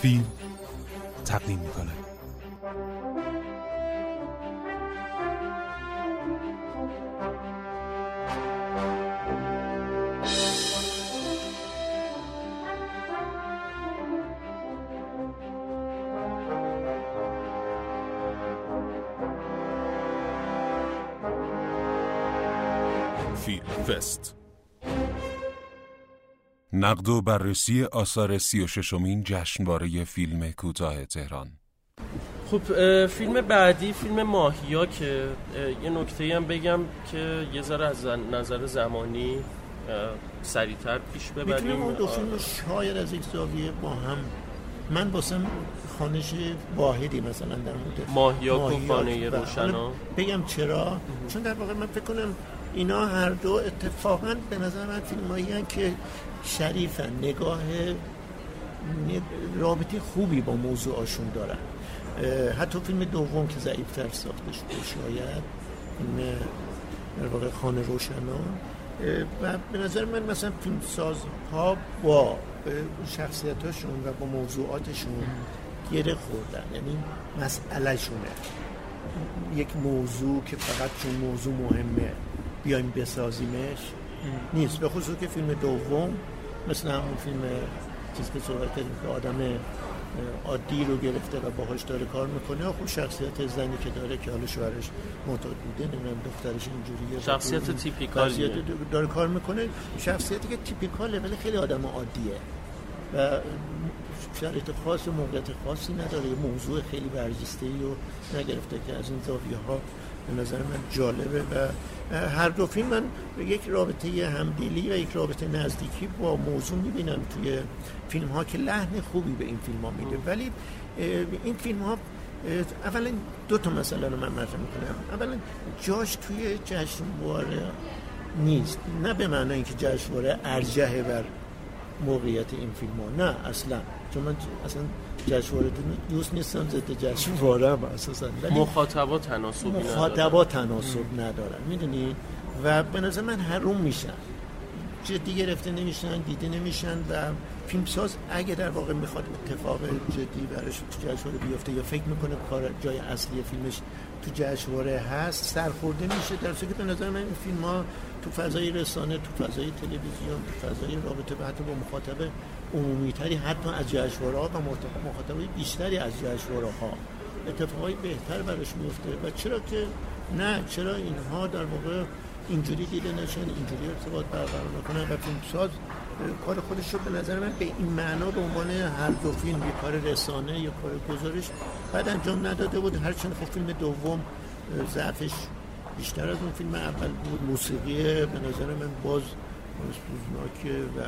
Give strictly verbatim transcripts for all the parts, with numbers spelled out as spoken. فیلم تقدیم میکنه. فیلم فست، نقد و بررسی آثار سی و ششمین جشنواره فیلم کوتاه تهران. خب فیلم بعدی فیلم ماهیاک. یه نکته هم بگم که یه ذره از نظر زمانی سریعتر پیش ببریم. میتونیم اون دو فیلم شاید از یک زاویه با هم، من باسم خانش واحدی مثلا در مورد ماهیاک و خانه روشنان بگم. چرا؟ مهم. چون در واقع من فکر کنم اینا هر دو اتفاقا به نظر من فیلمایی هستند که شریفن، نگاه رابطه خوبی با موضوعاشون دارن. حتی فیلم دوم که ضعیف‌تر ساخته شده شاید، این در واقع خانه روشنان، و به نظر من مثلا فیلمسازها با شخصیتاشون و با موضوعاتشون گره خوردن، یعنی مسئله‌شونه. یک موضوع که فقط چون موضوع مهمه بیایم بسازیمش نیست، به خصوص که فیلم دوم مثل همون فیلم چیز که صحبت کردیم که آدم عادی رو گرفته و باهاش داره کار میکنه. خب شخصیت زنی که داره که حالا شوهرش معتاد بوده، نمیدونم دخترش اینجوریه، شخصیت تیپیکاله، شخصیت داره کار میکنه، شخصیتی که تیپیکاله ولی خیلی آدم عادیه و شرایط خاص و موقعیت خاصی نداره، موضوع خیلی برجسته‌ای رو نگرفته که از این زاویه‌ها به نظر من جالبه. و هر دو فیلم من یک رابطه همدلی و یک رابطه نزدیکی با موضوع میبینم توی فیلم ها که لحن خوبی به این فیلم ها میده. ولی این فیلم ها اولا دو تا مسئله رو من مطرح میکنم. اولا جاش توی جشنواره نیست، نه به معنی اینکه جشنواره ارجحه بر موقعیت این فیلم ها، نه اصلا، چون من اصلا جشنواره دوست نیستم، ضد جشنواره هم اساسا. مخاطبا تناسب ندارن، مخاطبا تناسب ندارن میدونی، و به نظر من حروم میشن، جدی گرفته نمیشن، دیده نمیشن. و فیلمساز اگه در واقع میخواد اتفاق جدی براش تو جشنواره بیفته یا فکر میکنه کار جای اصلی فیلمش تو جشنواره هست، سرخورده میشه. در صورتی که به نظر من این فیلم ها تو فضای رسانه، تو فضای تلویزیون، تو فضای رابطه و حتی با مخاطب عمومی تری، حتی از جشنواره ها و مخاطبای بیشتری از جشنواره ها اتفاقای بهتر براش میفته. و چرا که نه، چرا اینها در واقع اینجوری دیده نشن، اینجوری ارتباط برقرار نکنن. و فیلمساز کار خودش رو به نظر من به این معنا به عنوان هر دو فیلم یه کار رسانه یا کار گزارش بعد انجام نداده بود. هرچند خب فیلم دوم ضعفش بیشتر از اون فیلم اول بود، موسیقی به نظر من باز سوزناکه و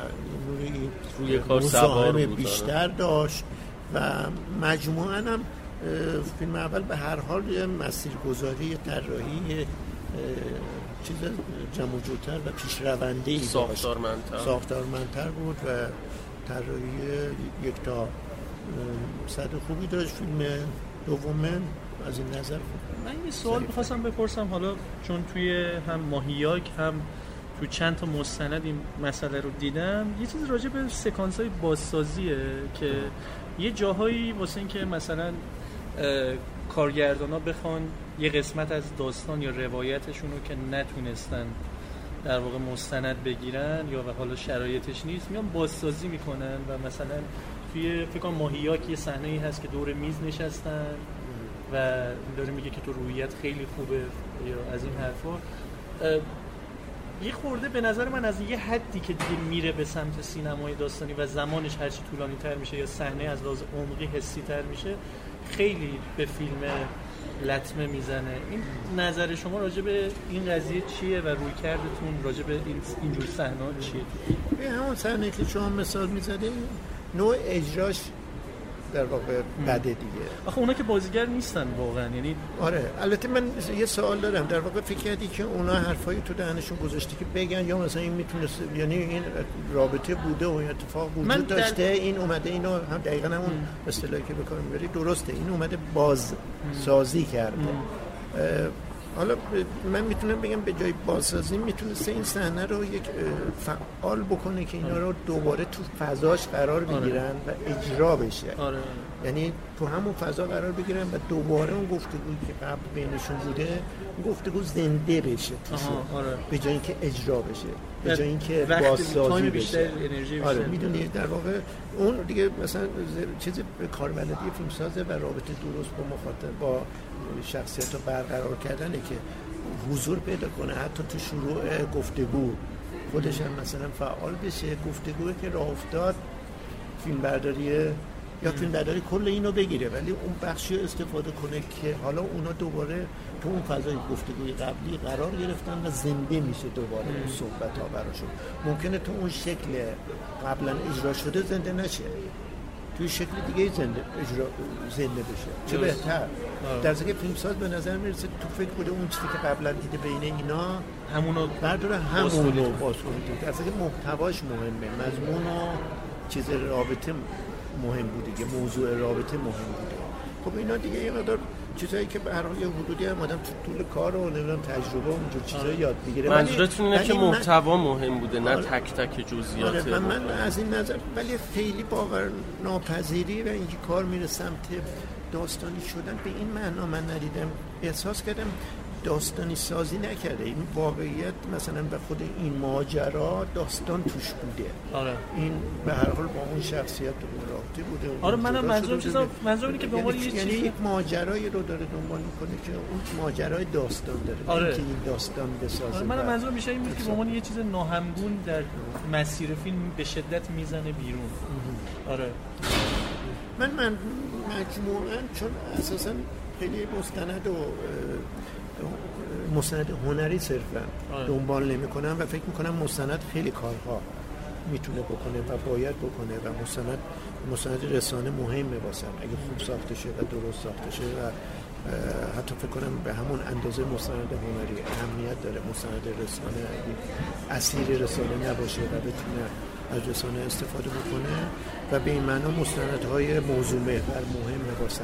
نوری روی کار سوار بیشتر داشت. و مجموعاً هم فیلم اول به هر حال یه مسیرگذاری، یه طراحی چیز جمع و جورتر و پیش رونده‌ای ساختارمندتر ساختارمندتر بود و طراحی یک تا سطح خوبی داشت فیلم دومن. از این نظر من یه سوال بخواستم بپرسم، حالا چون توی هم ماهیاک هم تو چند تا مستند این مسئله رو دیدم، یه چیز راجع به سکانس های بازسازیه که یه جاهایی واسه این که مثلا کارگردانا بخوان یه قسمت از داستان یا روایتشون رو که نتونستن در واقع مستند بگیرن یا و حالا شرایطش نیست، میان بازسازی میکنن. و مثلا توی فکر کنم ماهیاک یه صحنه‌ای هست که دور میز نشستن و داره میگه که تو رویت خیلی خوبه یا از این حرفا. یه خورده به نظر من از یه حدی که دیگه میره به سمت سینمای داستانی و زمانش هرچی طولانی تر میشه یا صحنه از لحاظ عمقی حسی تر میشه، خیلی به فیلم لطمه میزنه. این نظر شما راجع به این قضیه چیه و روی کردتون راجع به این اینجور صحنه‌ها چیه؟ به همون صحنه که شما مثال میزدین، نوع اجراش در واقع بده دیگه. آخه اونا که بازیگر نیستن واقعا، یعنی آره. البته من یه سوال دارم، در واقع فکر کردی که اونا حرفایی تو دهنشون گذاشته که بگن، یا مثلا این میتونه، یعنی این رابطه بوده و این اتفاق وجود داشته، این اومده اینو هم دقیقاً همون اصطلاحی که به کار میبری درسته، این اومده باز سازی کرده. حالا من میتونم بگم به جای بازسازی میتونسته این صحنه رو یک فعال بکنه که اینا رو دوباره تو فضاش قرار بگیرن و اجرا بشه. آره. یعنی تو همون فضا قرار بگیرن و دوباره اون گفتگویی که قبل بینشون بوده گفتگو زنده بشه. آره. به جای اینکه اجرا بشه، به جای اینکه بازسازی بشه. انرژی بشه. آره میدونی در واقع اون دیگه مثلا چیز کاربلدی فیلمسازه و رابطه درست با مخاطب با شخصیت رو برقرار کردنه که حضور پیدا کنه، حتی تو شروع گفتگو خودش هم مثلا فعال بشه. گفتگوه که راه افتاد فیلمبرداریه یا فیلمبرداری کل اینو بگیره ولی اون بخشی رو استفاده کنه که حالا اونا دوباره تو اون فضای گفتگوی قبلی قرار گرفتن و زنده میشه دوباره اون صحبت ها براشون. ممکنه تو اون شکل قبلا اجرا شده زنده نشه، توی شکل دیگه زنده اجرا زنده بشه چه بهتر. در ضمن فیلمساز به نظر میرسه تو فکر بوده اون چیزی که قبلا دیده بین اینا همونو برداره همونو باز کنه. در ضمن محتواش مهمه، مضمون و چیز رابطه مهم بوده که موضوع رابطه مهم بوده. خب اینا دیگه یه مقدار چیزایی که به هر حال یه حدودی هم آدم تو طول کار و نمیدونم تجربه اونجور چیزا یاد میگیره. منظورتون اینه که محتوا مهم بوده نه تک تک جزئیات؟ من من از این نظر ولی خیلی باور ناپذیری و اینکه کار میره سمت داستانی شدن به این معنا من ندیدم. احساس کردم داستانی سازی نکرده. این واقعیت مثلا به خود این ماجرا داستان توش بوده. آره. این به هر حال با اون شخصیت رابطه بوده. آره منم منظورم چیزا منظوری که به عنوان یه یعنی یک ماجرایی رو داره دنبال میکنه که اون ماجرای داستان داره. آره. که این داستان بسازه. آره منم منظورم میشه این بود که به عنوان یه چیز ناهمگون در مسیر فیلم به شدت میزنه بیرون. آره. من من مجموعاً چون اساساً خیلی مستند و مستند هنری صرفا دنبال نمی کنم و فکر می کنم مستند خیلی کارها میتونه بکنه و باید بکنه و مستند مستند رسانه مهمه واسم اگه خوب ساخته شه و درست ساخته شه و حتی فکر کنم به همون اندازه مستند هنری اهمیت داره. مستند رسانه اسیر رسانه نباشه و بتونه از رسانه استفاده بکنه و به این معنا مستندهای موضوع محور مهمه واسم.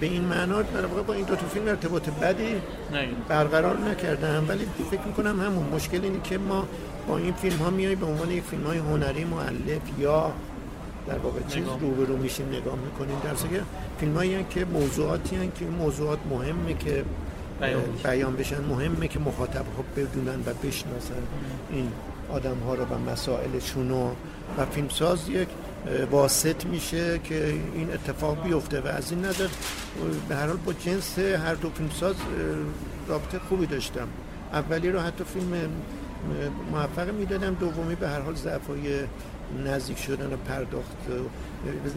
به این معنا در واقع با این دو تا فیلم ارتباط بدی برقرار نکردم ولی فکر می‌کنم همون مشکل اینه که ما با این فیلم‌ها میایم به عنوان یک فیلم‌های هنری مؤلف یا در واقع چیز روبرو میشیم نگاه می‌کنیم در اصل فیلم‌هایی که موضوعاتی هستند که موضوعات مهمه که بیان بشن، مهمه که مخاطب‌ها بدونن و بشناسن این آدم‌ها رو و مسائلشون رو و فیلمساز یک واسط میشه که این اتفاق بیفته و از این نظر به هر حال با جنس هر دو فیلمساز رابطه خوبی داشتم. اولی رو حتی فیلم موفق میدادم، دومی به هر حال ضعفای نزدیک شدن و پرداخت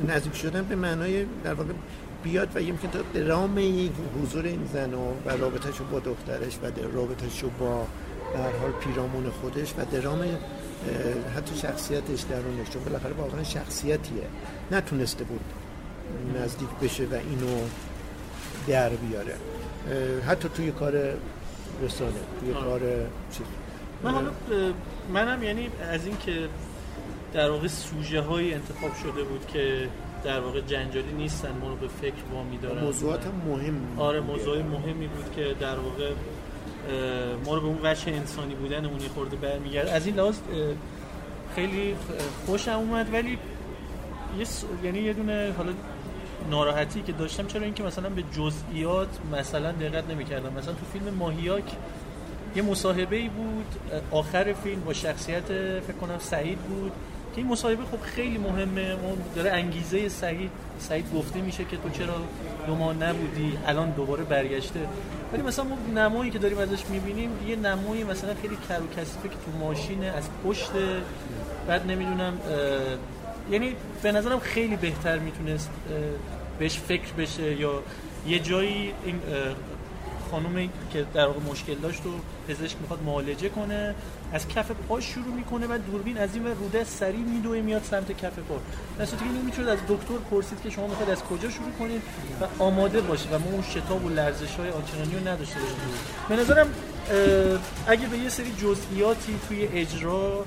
نزدیک شدن به معنای در واقع بیاد و یه ممکن تا درام حضور این زن و رابطه‌شو با دخترش و رابطه‌شو با به هر حال پیرامون خودش و درام حتی شخصیتش درونش چون بالاخره واقعا شخصیتیه نتونسته بود نزدیک بشه و اینو در بیاره حتی توی کار رسانه توی آه. کار چیز من حالا منم یعنی از این که در واقع سوژه های انتخاب شده بود که در واقع جنجالی نیستن منو به فکر وامی دارن موضوعات هم مهم آره موضوعی مهمی بود که در واقع ما رو به اون وجه انسانی بودن اونی خورده برمیگرد. از این لحاظ خیلی خوشم اومد ولی یه س... یعنی یه دونه حالا ناراحتی که داشتم چرا اینکه مثلا به جزئیات مثلا دقت نمی‌کردم. مثلا تو فیلم ماهیاک یه مصاحبه‌ای بود آخر فیلم با شخصیت فکر کنم سعید بود که این مصاحبه خب خیلی مهمه. اون داره انگیزه سعید سعید گفته میشه که تو چرا دو ماه نبودی الان دوباره برگشته. ولی مثلا ما نمایی که داریم ازش میبینیم یه نمایی مثلا خیلی کر و کثیفه که تو ماشینه از پشت بعد نمیدونم یعنی به نظرم خیلی بهتر میتونست بهش فکر بشه یا یه جایی این خانومی که در واقع مشکل داشت و پزشک میخواد معالجه کنه از کف پا شروع میکنه بعد دوربین از این و روده سریع میدوه میاد سمت کف پا. راستش که اینو میتونید از دکتر پرسید که شما میخواید از کجا شروع کنید و آماده باشید و ما اون شتاب و لرزش‌های آنچنانی رو نداشته باشیم. به نظرم اگه به یه سری جزئیاتی توی اجرا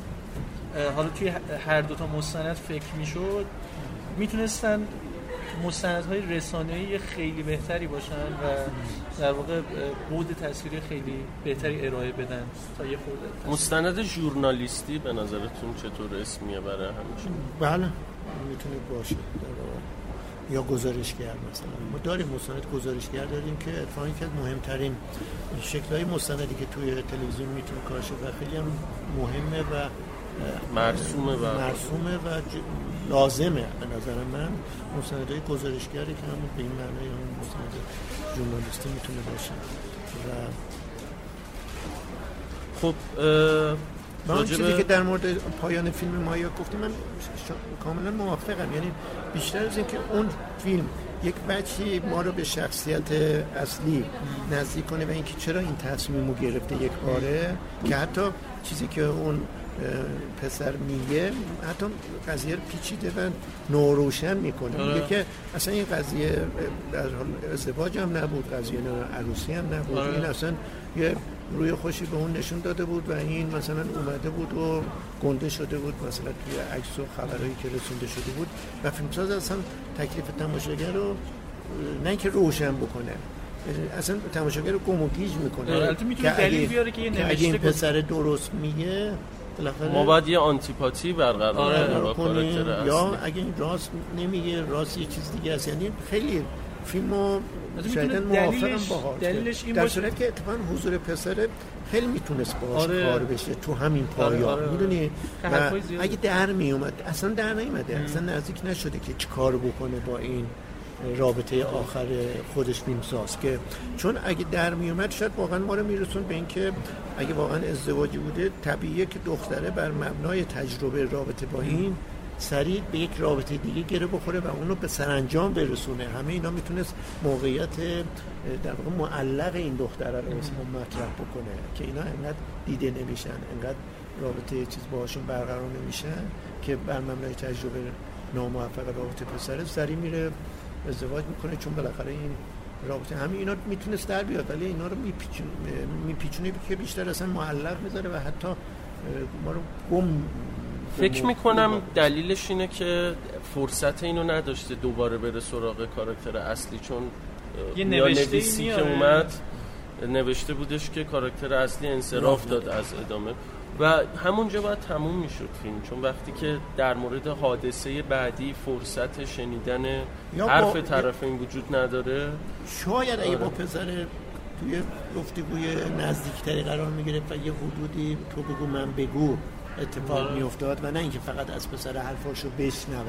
حالا توی هر دو تا مستند فکر میشد میتونستن مستندهای رسانه‌ای خیلی بهتری باشن و در واقع بود تصویری خیلی بهتری ارائه بدن تا یه خورده. مستند ژورنالیستی به نظرتون چطور اسمیه برای همچین؟ بله میتونه باشه یا گزارشگر. مثلا ما داریم مستند گزارشگر داریم که اتفاقاً یکی از مهمترین شکل‌های مستندی که توی تلویزیون میتونه کار شه و خیلی هم مهمه و مرسومه و مرسومه و ج... لازمه به نظر من. مستندهای گزارشگری که همون به این معنای همون مستند ژورنالیستی میتونه باشه. و خب من اون چیزی که در مورد پایان فیلم ماهیاک گفتیم من شا... کاملا موافقم. یعنی بیشتر از این که اون فیلم یک بچی ما رو به شخصیت اصلی نزدیک کنه و اینکه چرا این تصمیم رو گرفته یک باره، که حتی چیزی که اون پسر میگه حتی قضیه رو پیچیده و نوروشن میکنه. میگه که اصلا این قضیه در حال ازدواج هم نبود، قضیه عروسی هم نبود، این اصلا یه روی خوشی به اون نشون داده بود و این مثلا اومده بود و گنده شده بود مثلا توی عکس و خبرهایی که رسونده شده بود و فیلمساز اصلا تکلیف تماشاگر رو نه اینکه روشن بکنه، اصلا تماشاگر رو گم و گیج میکنه. البته میتونه دلیل بیاره که یه نوشته پسر درست میگه ما باید یه آنتیپاتی برقرار کنیم یا اگه این راست نمیگه راست یه چیز دیگه است. یعنی خیلی فیلمو شایدن موافقم باهاش، دلیلش این باشه که اتفاقاً حضور پسر خیلی میتونست باهاش آره. کار بشه تو همین پایا آره. میدونی اگه در میومد اصلا در نیومده، اصلا نزدیک نشده که چیکار بکنه با این رابطه آخر خودش فیلمساز، که چون اگه در میومد شاید واقعا ما رو میرسون به این که اگه واقعا ازدواجی بوده طبیعیه که دختره بر مبنای تجربه رابطه با این سریع به یک رابطه دیگه گره بخوره و اونو به سرانجام برسونه. همه اینا میتونست موقعیت در واقع معلق این دختره رو مطرح بکنه که اینا انقدر دیده نمیشن، انقدر رابطه چیز باهاشون برقرار نمیشن که بر مبنای تجربه ناموفق رابطه پسره سریع میره ازدواج میکنه، چون بالاخره این رابطه همین اینا میتونست در بیاد ولی اینا رو میپیچونه میپیچونه که بیشتر اصلا معلق میذاره و حتی ما رو گم. فکر میکنم دلیلش اینه که فرصت اینو نداشته دوباره بره سراغ کاراکتر اصلی، چون یه نویسی که اومد نوشته بودش که کاراکتر اصلی انصراف داد از ادامه و همونجا باید تموم میشد فیلم، چون وقتی که در مورد حادثه بعدی فرصت شنیدن حرف با... طرفین وجود نداره شاید اگه آره. با پسر توی گفتگوی نزدیکتری قرار میگرفت و یه حدودی تو بگو من بگو اتفاق آره. میافتاد و نه اینکه فقط از پسر حرفاشو بشنوه،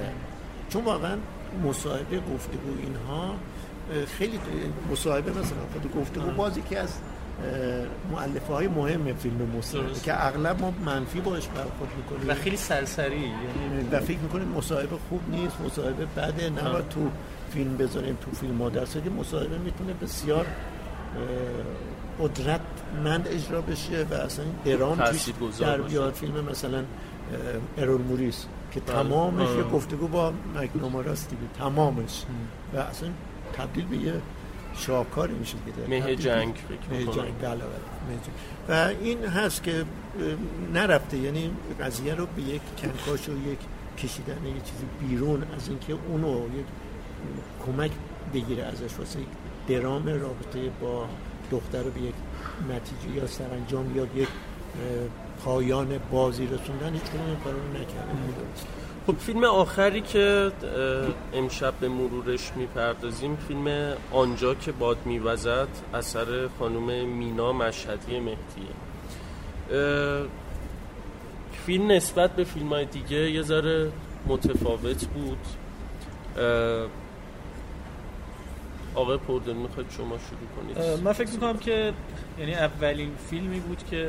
چون واقعا مصاحبه گفتگو اینها خیلی مصاحبه مثلا خود گفتگو آره. بازی که از مؤلفه های مهم فیلم مصاحبه که اغلب ما منفی باش برخورد میکنیم و خیلی سرسری یعنی و فکر میکنیم مصاحبه خوب نیست، مصاحبه بده، نه تو فیلم بذاریم تو فیلم ما. در صورتی که مصاحبه میتونه بسیار قدرتمند اجرا بشه و اصلا درام توش در بیاد. فیلم مثلا ارول موریس که تمامش یه گفتگو با مکنوماراست دیگه، تمامش و اصلا تبدیل به یه شاهکاری میشه دیگه. مه جنگ فکر کنم علاوه و این هست که نرفته، یعنی قضیه رو به یک کنکاش و یک کشیدن یه چیزی بیرون از اینکه اونو یک کمک بگیره ازش واسه درام رابطه با دختر رو به یک نتیجه یا سرانجام یا یک پایان بازی رسوندن هیچ کدوم این کارو نکرده. خب فیلم آخری که امشب به مرورش میپردازیم فیلم آنجا که باد میوزد اثر خانم مینا مشهدی مهدیه. فیلم نسبت به فیلم‌های دیگه یه ذره متفاوت بود. آقای پردل میخواید شما شروع کنید؟ من فکر میکنم که یعنی اولین فیلمی بود که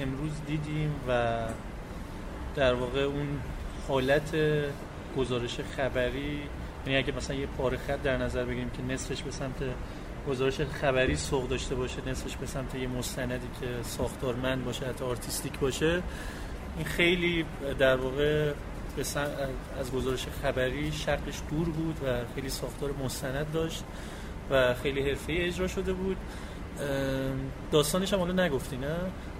امروز دیدیم و در واقع اون حالت گزارش خبری، یعنی اگه مثلا یه پاره خط در نظر بگیریم که نصفش به سمت گزارش خبری سوق داشته باشه، نصفش به سمت یه مستندی که ساختارمند باشه، حتی آرتیستیک باشه، این خیلی در واقع از گزارش خبری شرقش دور بود و خیلی ساختار مستند داشت و خیلی حرفه‌ای اجرا شده بود. داستانش هم حالا نگفتی نه؟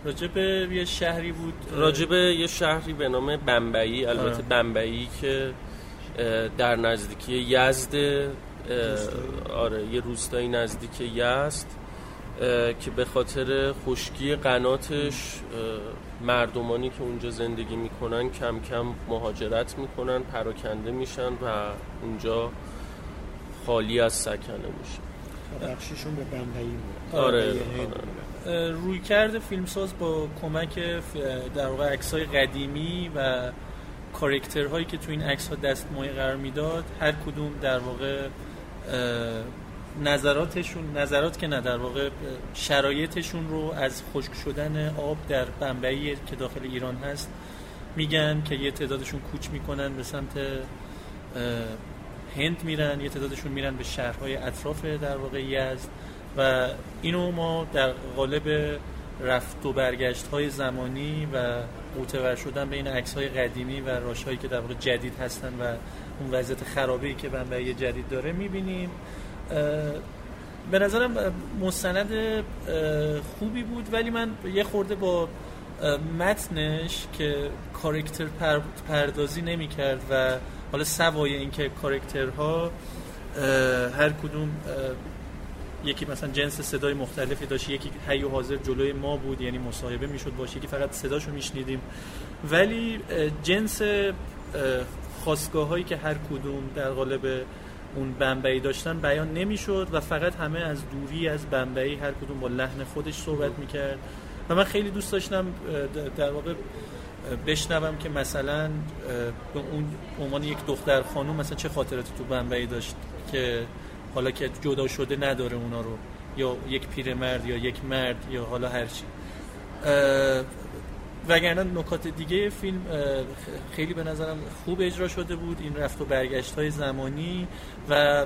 راجب یه شهری بود، راجب یه شهری به نام بمبئی. البته بمبئی که در نزدیکی یزد، آره یه روستایی نزدیک یزد که به خاطر خشکی قناتش مردمانی که اونجا زندگی میکنن کم کم مهاجرت میکنن، پراکنده میشن و اونجا خالی از سکنه میشه. بخششون به بندهی بود. آره. آره. روی کرد فیلمساز با کمک در واقع عکس‌های قدیمی و کاراکترهایی که تو این عکس‌ها دستمایه قرار میداد، هر کدوم در واقع نظراتشون، نظرات که نه در واقع شرایطشون رو از خشک شدن آب در بمبئی که داخل ایران هست میگن که یه تعدادشون کوچ میکنن به سمت هند میرن، یه تعدادشون میرن به شهرهای اطراف در واقع یزد و اینو ما در قالب رفت و برگشت های زمانی و قوطه‌ور شدن بین عکس های قدیمی و راش هایی که در واقع جدید هستن و اون وضعیت خرابه‌ای که بمبئی جدید داره میبینیم. به نظرم مستند خوبی بود، ولی من یه خورده با متنش که کاراکتر پردازی نمی کرد و حالا سوای این که کاراکترها هر کدوم یکی مثلا جنس صدای مختلفی داشت، یکی حی و حاضر جلوی ما بود یعنی مصاحبه میشد باشه، یکی فقط صداشو میشنیدیم، ولی جنس خاستگاه‌هایی که هر کدوم در قالب اون بمبئی داشتن بیان نمیشد و فقط همه از دوری از بمبئی هر کدوم با لحن خودش صحبت میکرد و من خیلی دوست داشتم در واقع بشنوم که مثلا به اون عنوان یک دختر خانوم مثلا چه خاطراتی تو بمبئی داشت که حالا که جدا شده نداره اونا رو، یا یک پیرمرد یا یک مرد یا حالا هر چی. وگرنه نکات دیگه فیلم خیلی به نظرم خوب اجرا شده بود، این رفت و برگشت‌های زمانی و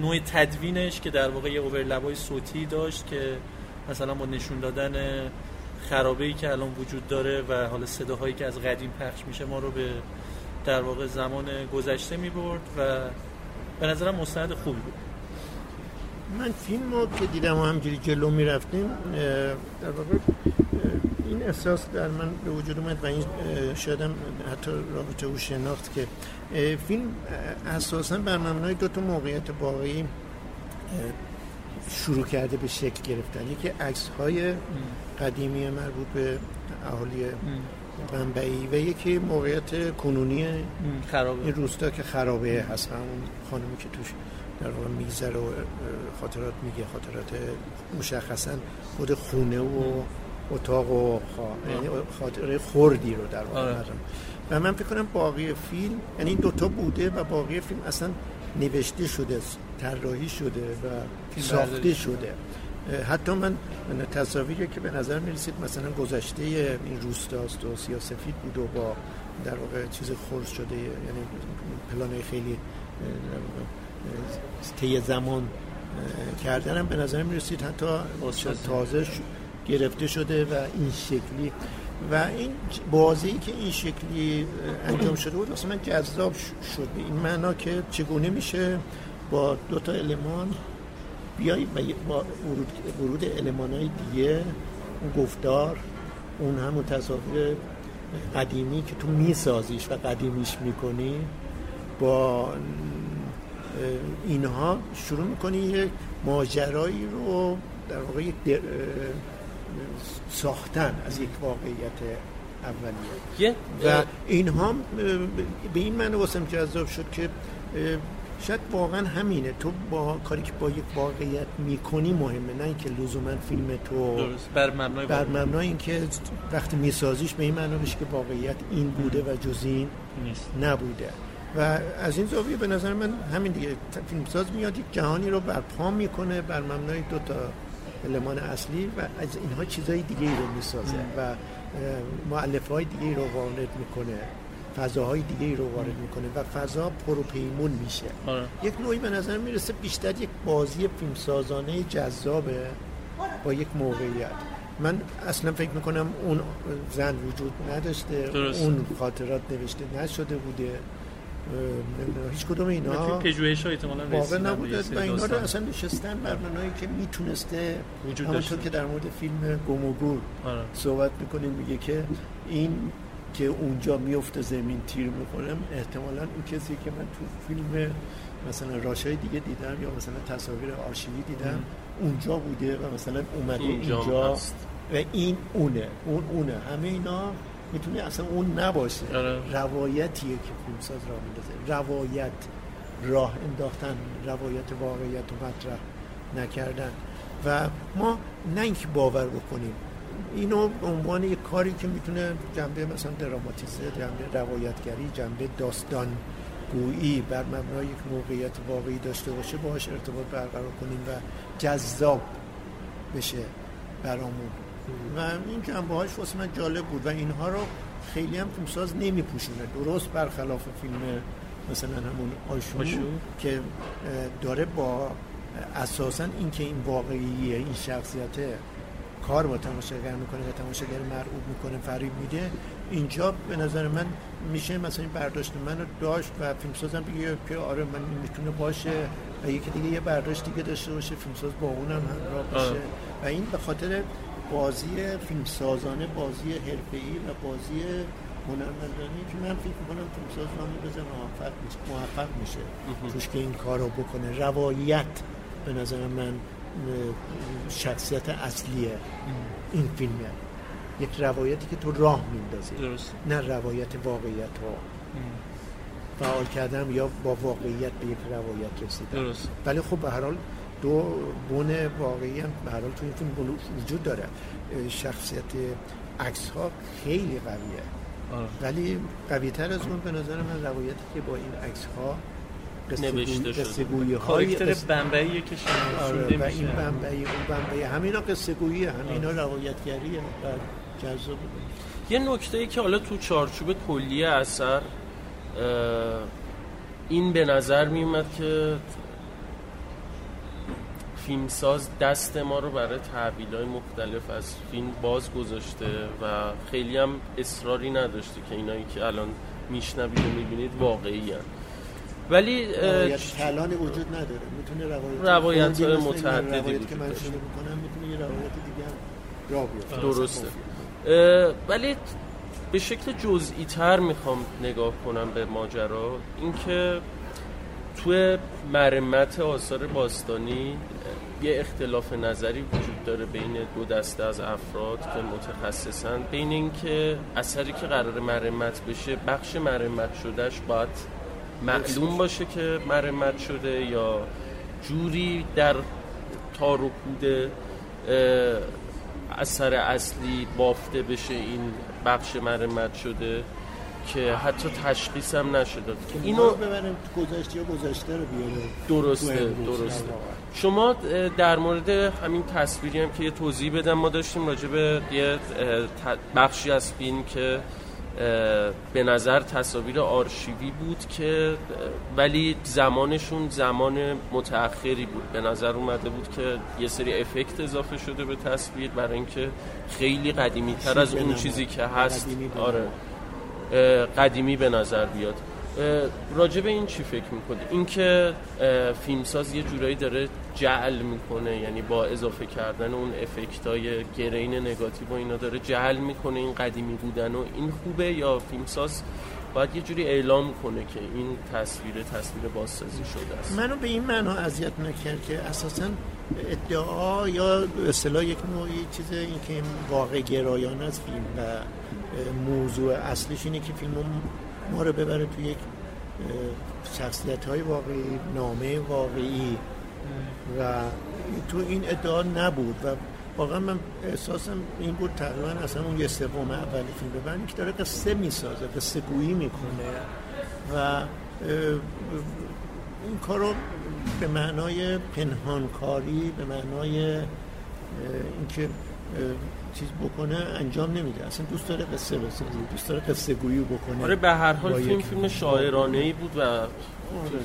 نوع تدوینش که در واقع یه اورلپ‌های صوتی داشت که مثلا با نشون دادن خرابه‌ای که الان وجود داره و حالا صداهایی که از قدیم پخش میشه ما رو به در واقع زمان گذشته میبرد و به نظرم مستند خوبی بود. من فیلم رو که دیدم و همجوری جلو میرفتیم در واقع این احساس در من به وجود اومد و این شاید هم حتی رابطه او شناخت که فیلم اساساً بر مبنای دو تا موقعیت واقعی شروع کرده به شکل گرفتن، یکی عکس‌های قدیمی مربوط به اهالی بمبئی و یکی موقعیت کنونی خرابه روستا که خرابه هست، همون خانمی که توش در واقع میگذره و خاطرات میگه، خاطرات مشخصاً خود خونه و اتاق و خاطره خوردی رو در واقع دارم و من فکر کنم باقی فیلم یعنی این دوتا بوده و باقی فیلم اصلا نوشته شده، طراحی شده و ساخته شده. حتی من تصاویری که به نظر میرسید مثلا گذشته این روستاست و سیاه‌سفید بود و با در واقع چیز خرد شده، یعنی پلانه خیلی طی زمان کردنم به نظر میرسید حتی تازه گرفته شده و این شکلی و این بازی که این شکلی انجام شده بود اصلا من جذاب شد به این معنا که چگونه میشه با دو تا المان بیای و با ورود ورود المانای دیگه اون گفتار اون همون تصاویر قدیمی که تو میسازیش و قدیمیش میکنی با اینها شروع میکنی یک ماجرایی رو در واقع یک ساختن از یک واقعیت اولیه و اینها به این معنی واسم جذاب شد که شاید واقعا همینه، تو با کاری که با یک واقعیت میکنی مهمه، نه اینکه لزوما فیلم تو درست بر مبنای بر مبنای اینکه وقتی میسازیش به این معنی بشه که واقعیت این بوده و جز این نبوده و از این زاویه به نظر من همین دیگه فیلمساز میاد یک جهانی رو برپا میکنه بر مبنای دو تا المان اصلی و از اینها چیزای دیگه ای رو میسازه و مؤلفه‌های دیگه ای رو وارد میکنه، فضاهای دیگه ای رو وارد میکنه و فضا پر و پیمون میشه. آه. یک نوعی به نظر میرسه بیشتر یک بازی فیلمسازانه جذابه با یک موقعیت. من اصلا فکر میکنم اون زن وجود نداشته، درست. اون خاطرات نوشته نشده بوده، نمیدونم هیچ کدوم اینا پژوهش‌ها احتمالاً واقع نبوده و اینا رو اصلا نشستن بر مبنایی که میتونسته وجود داشته. همونطور که در مورد فیلم گم و گور صحبت میکنیم میگه که این که اونجا میفته زمین تیر میکنم، احتمالاً اون کسی که من تو فیلم مثلا راشای دیگه دیدم یا مثلا تصاویر آرشیوی دیدم ام. اونجا بوده و مثلا اومده اینجا, اینجا و این اونه اون اونه همه اینا میتونه اصلا اون نباشه. آره. روایتیه که فیلمساز راه میندازه، روایت راه انداختن، روایت واقعیت رو مطرح نکردن و ما نه اینکه باور بکنیم اینو به عنوان یک کاری که میتونه جنبه مثلا دراماتیزه، جنبه روایتگری، جنبه داستان گویی بر مبنای یک موقعیت واقعی داشته باشه، باهاش ارتباط برقرار کنیم و جذاب بشه برامون و این جنبه‌هاش واسه من جالب بود و اینها رو خیلی هم فیلمساز نمیپوشونه، درست برخلاف فیلم مثلا همون آشو, آشو. که داره با اساساً این که این واقعیه، این شخصیته، کار با تماشاگر میکنه و تماشاگر مرعوب میکنه، فریب میده. اینجا به نظر من میشه مثلا این برداشت منو داشت و فیلمسازم بگه که آره من میتونه باشه و یکی دیگه یه برداشت دیگه داشته باشه، فیلمساز با اونم همراه باشه آه. و این به خاطر بازی فیلمسازانه، بازی حرفه‌ای و بازی هنرمندانه که من فکر میکنم فیلمساز رو بزن موفق میشه موفق میشه توش که این کارو بکنه. روایت به نظر من شخصیت اصلیه این فیلمه، یک روایتی که تو راه میندازی، نه روایت واقعیت ها فعال کردم یا با واقعیت به یک روایت رسیدم. ولی خب به هر حال دو بون واقعی هم به هر حال تو این فیلم وجود داره. شخصیت عکس ها خیلی قویه آه. ولی قوی تر از اون به نظر من روایتی که با این عکس ها نوشته شده، کاراکتر بمبعیه که شناخته میشه و این بمبعی و بمبعی همینا قصه گوییه، همینا روایتگریه و جذاب. یه نکته‌ای که حالا تو چارچوب کلی اثر این به نظر میاد که فیلمساز دست ما رو برای تحویل‌های مختلف از فیلم باز گذاشته و خیلی هم اصراری نداشته که اینایی که الان میشنوید و میبینید واقعیه، ولی کلان وجود نداره، میتونه روایت روایت متعددی وجود که من شروع میکنم میتونه یه روایت دیگه هم راه بیفته. درسته اه، ولی به شکل جزئی تر میخوام نگاه کنم به ماجرا، اینکه توی مرمت آثار باستانی یه اختلاف نظری وجود داره بین دو دسته از افراد که متخصصن، بین اینکه اثری که قرار مرمت بشه بخش مرمت شدهش باید معلوم باشه که مرمت شده یا جوری در تار و پود اثر اصلی بافته بشه این بخش مرمت شده که حتی تشخیص هم نشده، اینو ببریم گذشته یا گذشته رو بیاره. درسته درسته. شما در مورد همین تصویری هم که یه توضیح بدم، ما داشتیم راجع به یه بخشی از فیلم که به نظر تصاویر آرشیوی بود که ولی زمانشون زمان متأخری بود، به نظر اومده بود که یه سری افکت اضافه شده به تصویر برای اینکه خیلی قدیمی تر از اون چیزی که هست قدیمی آره قدیمی به نظر بیاد. راجع به این چی فکر میکنی؟ اینکه فیلمساز یه جورایی داره جعل میکنه، یعنی با اضافه کردن اون افکتای گرین نگاتیو و اینا داره جعل میکنه این قدیمی بودن و این خوبه، یا فیلمساز باید یه جوری اعلام کنه که این تصویر تصویر بازسازی شده است؟ منو به این معنا اذیت نکرد که اساساً ادعا یا به اصطلاح یک نوعی چیزه این که واقع گرایانه از فیلم و موضوع اصلیش اینه که فیلمو ما رو ببره توی یک شخصیت‌های واقعی، نامه واقعی و تو این ادعا نبود و واقعا من احساسم این بود تقریبا اصلا اون یه سوم اولی فیلم ببرن که داره قصه میسازه، قصه گویی میکنه و این کار رو به معنای پنهانکاری، به معنای اینکه چیز بکنه انجام نمیده، اصلا دوست داره قصه بسازه، دوست داره قصه گویی بکنه. آره به هر حال فیلم فیلم شاعرانه‌ای بود و آره.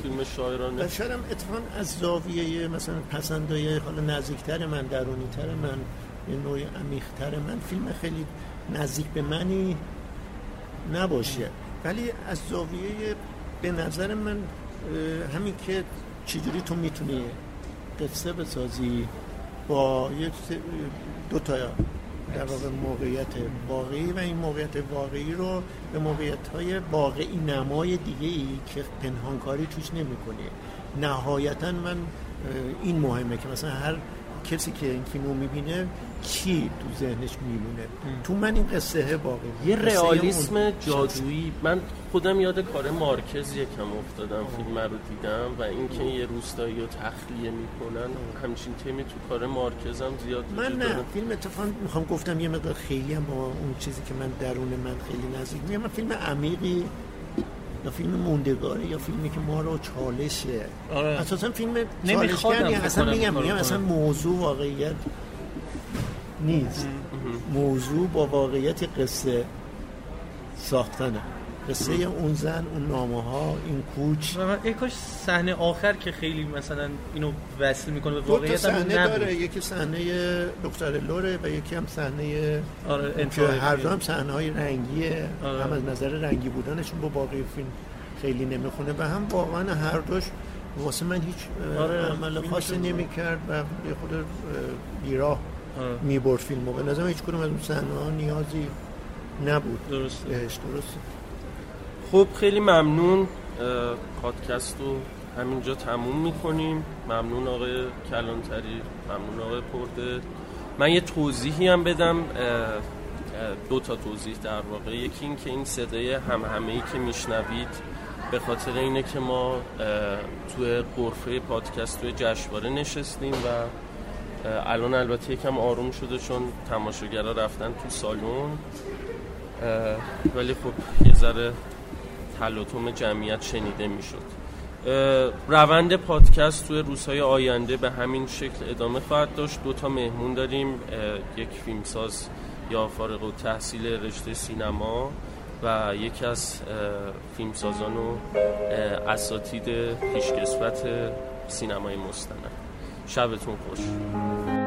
فیلم شاعرانه. شاید هم اتفاقاً از زاویه مثلا پسندای حالا نزدیکتر من، درونی‌تر من، یه نوع عمیق‌تر من، فیلم خیلی نزدیک به منی نباشه، ولی از زاویه به نظر من همین که چجوری تو میتونی قصه بسازی با یک دو تا در واقع موقعیت واقعی و این موقعیت واقعی رو به موقعیت‌های واقعی نمای دیگه‌ای که پنهانکاری توش نمی‌کنه. نهایتاً من این مهمه که مثلا هر کسی که این فیلمو می‌بینه چی تو ذهنش می‌مونه. تو من این قصه باقی یه رئالیسم جادویی. من خودم یاد کار مارکز یکم افتادم، فیلم رو دیدم و اینکه یه روستایی رو تخلیه می‌کنن همچین تمی تو کار مارکز هم زیاد وجود داره. من نه فیلم اتفاقاً می‌خوام گفتم یه مقدار خیلی هم با اون چیزی که من درون من خیلی نزدیک میام. من فیلم عمیقی یا فیلم موندگاره یا فیلمی که ما رو چالشه. آره. اساساً فیلم نمی‌خوام اصلا میگم میگم اصلا موضوع واقعیت نیست. موضوع با واقعیت قصه ساختنه. قصه اون زن، اون نامه‌ها، این کوچ. یک کاش صحنه آخر که خیلی مثلا اینو وصل می‌کنه به واقعیت هم نبود. یکی صحنه دکتر لوره و یکی هم صحنه آره انتهای. هر دو هم صحنه‌های رنگیه. آره. هم از نظر رنگی بودنشون با باقی فیلم خیلی نمیخونه و هم واقعا هر دوش واسه من هیچ آره عمل خاصی نمی‌کرد و یه خود بیراه آره. می‌برد فیلمو. به نظرم هیچ کدوم از اون صحنه‌ها نیازی نبود. درسته. درست. خب خیلی ممنون. پادکست رو همینجا تموم میکنیم. ممنون آقای کلانتری، ممنون آقای پردل. من یه توضیحی هم بدم، دو تا توضیح در واقع. یکی این که این صدای همهمه‌ای که میشنوید به خاطر اینه که ما توی غرفه پادکست توی جشنواره نشستیم و الان البته یکم آروم شده چون تماشاگرها رفتن تو سالن، ولی خب یه ذره تلاطم جمعیت شنیده میشد. روند پادکست توی روزهای آینده به همین شکل ادامه خواهد داشت. دو تا مهمون داریم، یک فیلمساز یا فارغ التحصیل رشته سینما و یکی از فیلمسازان و اساتید پیشکسوت سینمای مستند. شبتون خوش.